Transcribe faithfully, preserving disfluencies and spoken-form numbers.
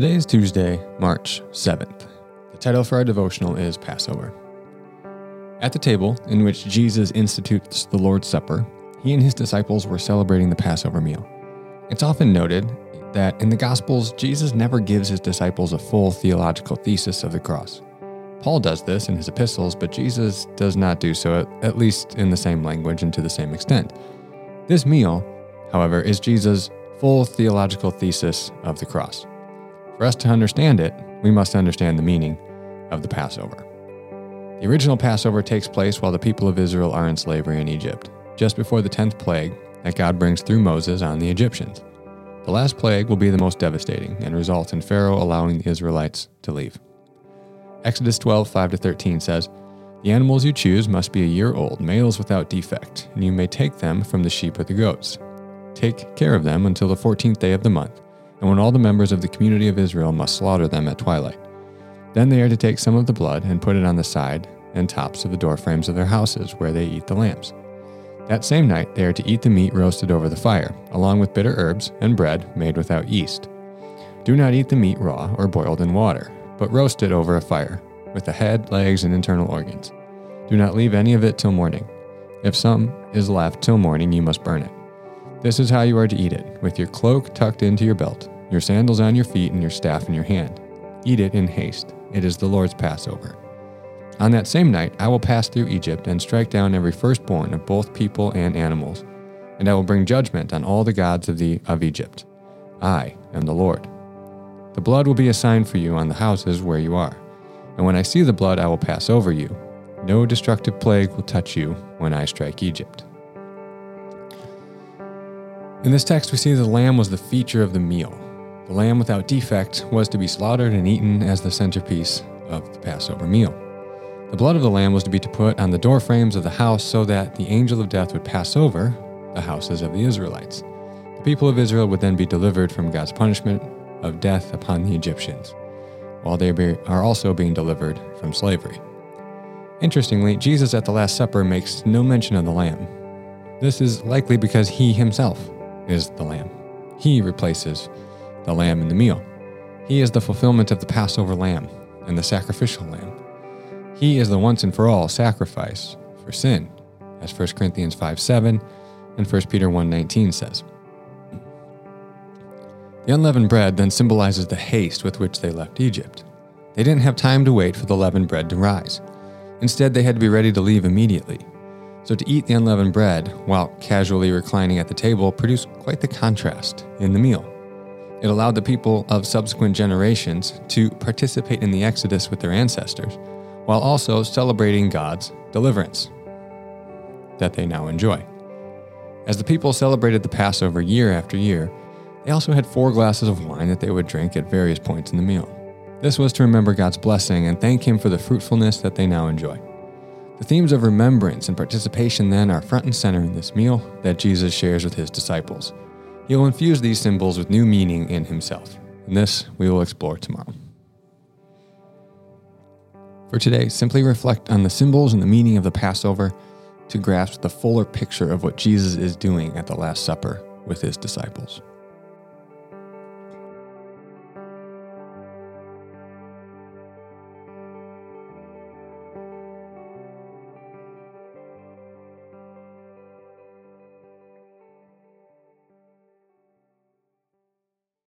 Today is Tuesday, March seventh. The title for our devotional is Passover. At the table in which Jesus institutes the Lord's Supper, he and his disciples were celebrating the Passover meal. It's often noted that in the Gospels, Jesus never gives his disciples a full theological thesis of the cross. Paul does this in his epistles, but Jesus does not do so, at least in the same language and to the same extent. This meal, however, is Jesus' full theological thesis of the cross. For us to understand it, we must understand the meaning of the Passover. The original Passover takes place while the people of Israel are in slavery in Egypt, just before the tenth plague that God brings through Moses on the Egyptians. The last plague will be the most devastating and results in Pharaoh allowing the Israelites to leave. Exodus twelve, five to thirteen says, "The animals you choose must be a year old, males without defect, and you may take them from the sheep or the goats. Take care of them until the fourteenth day of the month, and when all the members of the community of Israel must slaughter them at twilight. Then they are to take some of the blood and put it on the side and tops of the doorframes of their houses where they eat the lambs. That same night they are to eat the meat roasted over the fire, along with bitter herbs and bread made without yeast. Do not eat the meat raw or boiled in water, but roast it over a fire, with the head, legs, and internal organs. Do not leave any of it till morning. If some is left till morning, you must burn it. This is how you are to eat it, with your cloak tucked into your belt, your sandals on your feet, and your staff in your hand. Eat it in haste. It is the Lord's Passover. On that same night I will pass through Egypt and strike down every firstborn of both people and animals, and I will bring judgment on all the gods of the of Egypt. I am the Lord. The blood will be a sign for you on the houses where you are, and when I see the blood I will pass over you. No destructive plague will touch you when I strike Egypt." In this text, we see the lamb was the feature of the meal. The lamb without defect was to be slaughtered and eaten as the centerpiece of the Passover meal. The blood of the lamb was to be to put on the doorframes of the house so that the angel of death would pass over the houses of the Israelites. The people of Israel would then be delivered from God's punishment of death upon the Egyptians, while they are also being delivered from slavery. Interestingly, Jesus at the Last Supper makes no mention of the lamb. This is likely because he himself is the lamb. He replaces the lamb in the meal. He is the fulfillment of the Passover lamb and the sacrificial lamb. He is the once and for all sacrifice for sin, as First Corinthians five seven and First Peter one nineteen says. The unleavened bread then symbolizes the haste with which they left Egypt. They didn't have time to wait for the leavened bread to rise. Instead, they had to be ready to leave immediately. So to eat the unleavened bread while casually reclining at the table produced quite the contrast in the meal. It allowed the people of subsequent generations to participate in the Exodus with their ancestors, while also celebrating God's deliverance that they now enjoy. As the people celebrated the Passover year after year, they also had four glasses of wine that they would drink at various points in the meal. This was to remember God's blessing and thank Him for the fruitfulness that they now enjoy. The themes of remembrance and participation then are front and center in this meal that Jesus shares with his disciples. He will infuse these symbols with new meaning in himself, and this we will explore tomorrow. For today, simply reflect on the symbols and the meaning of the Passover to grasp the fuller picture of what Jesus is doing at the Last Supper with his disciples.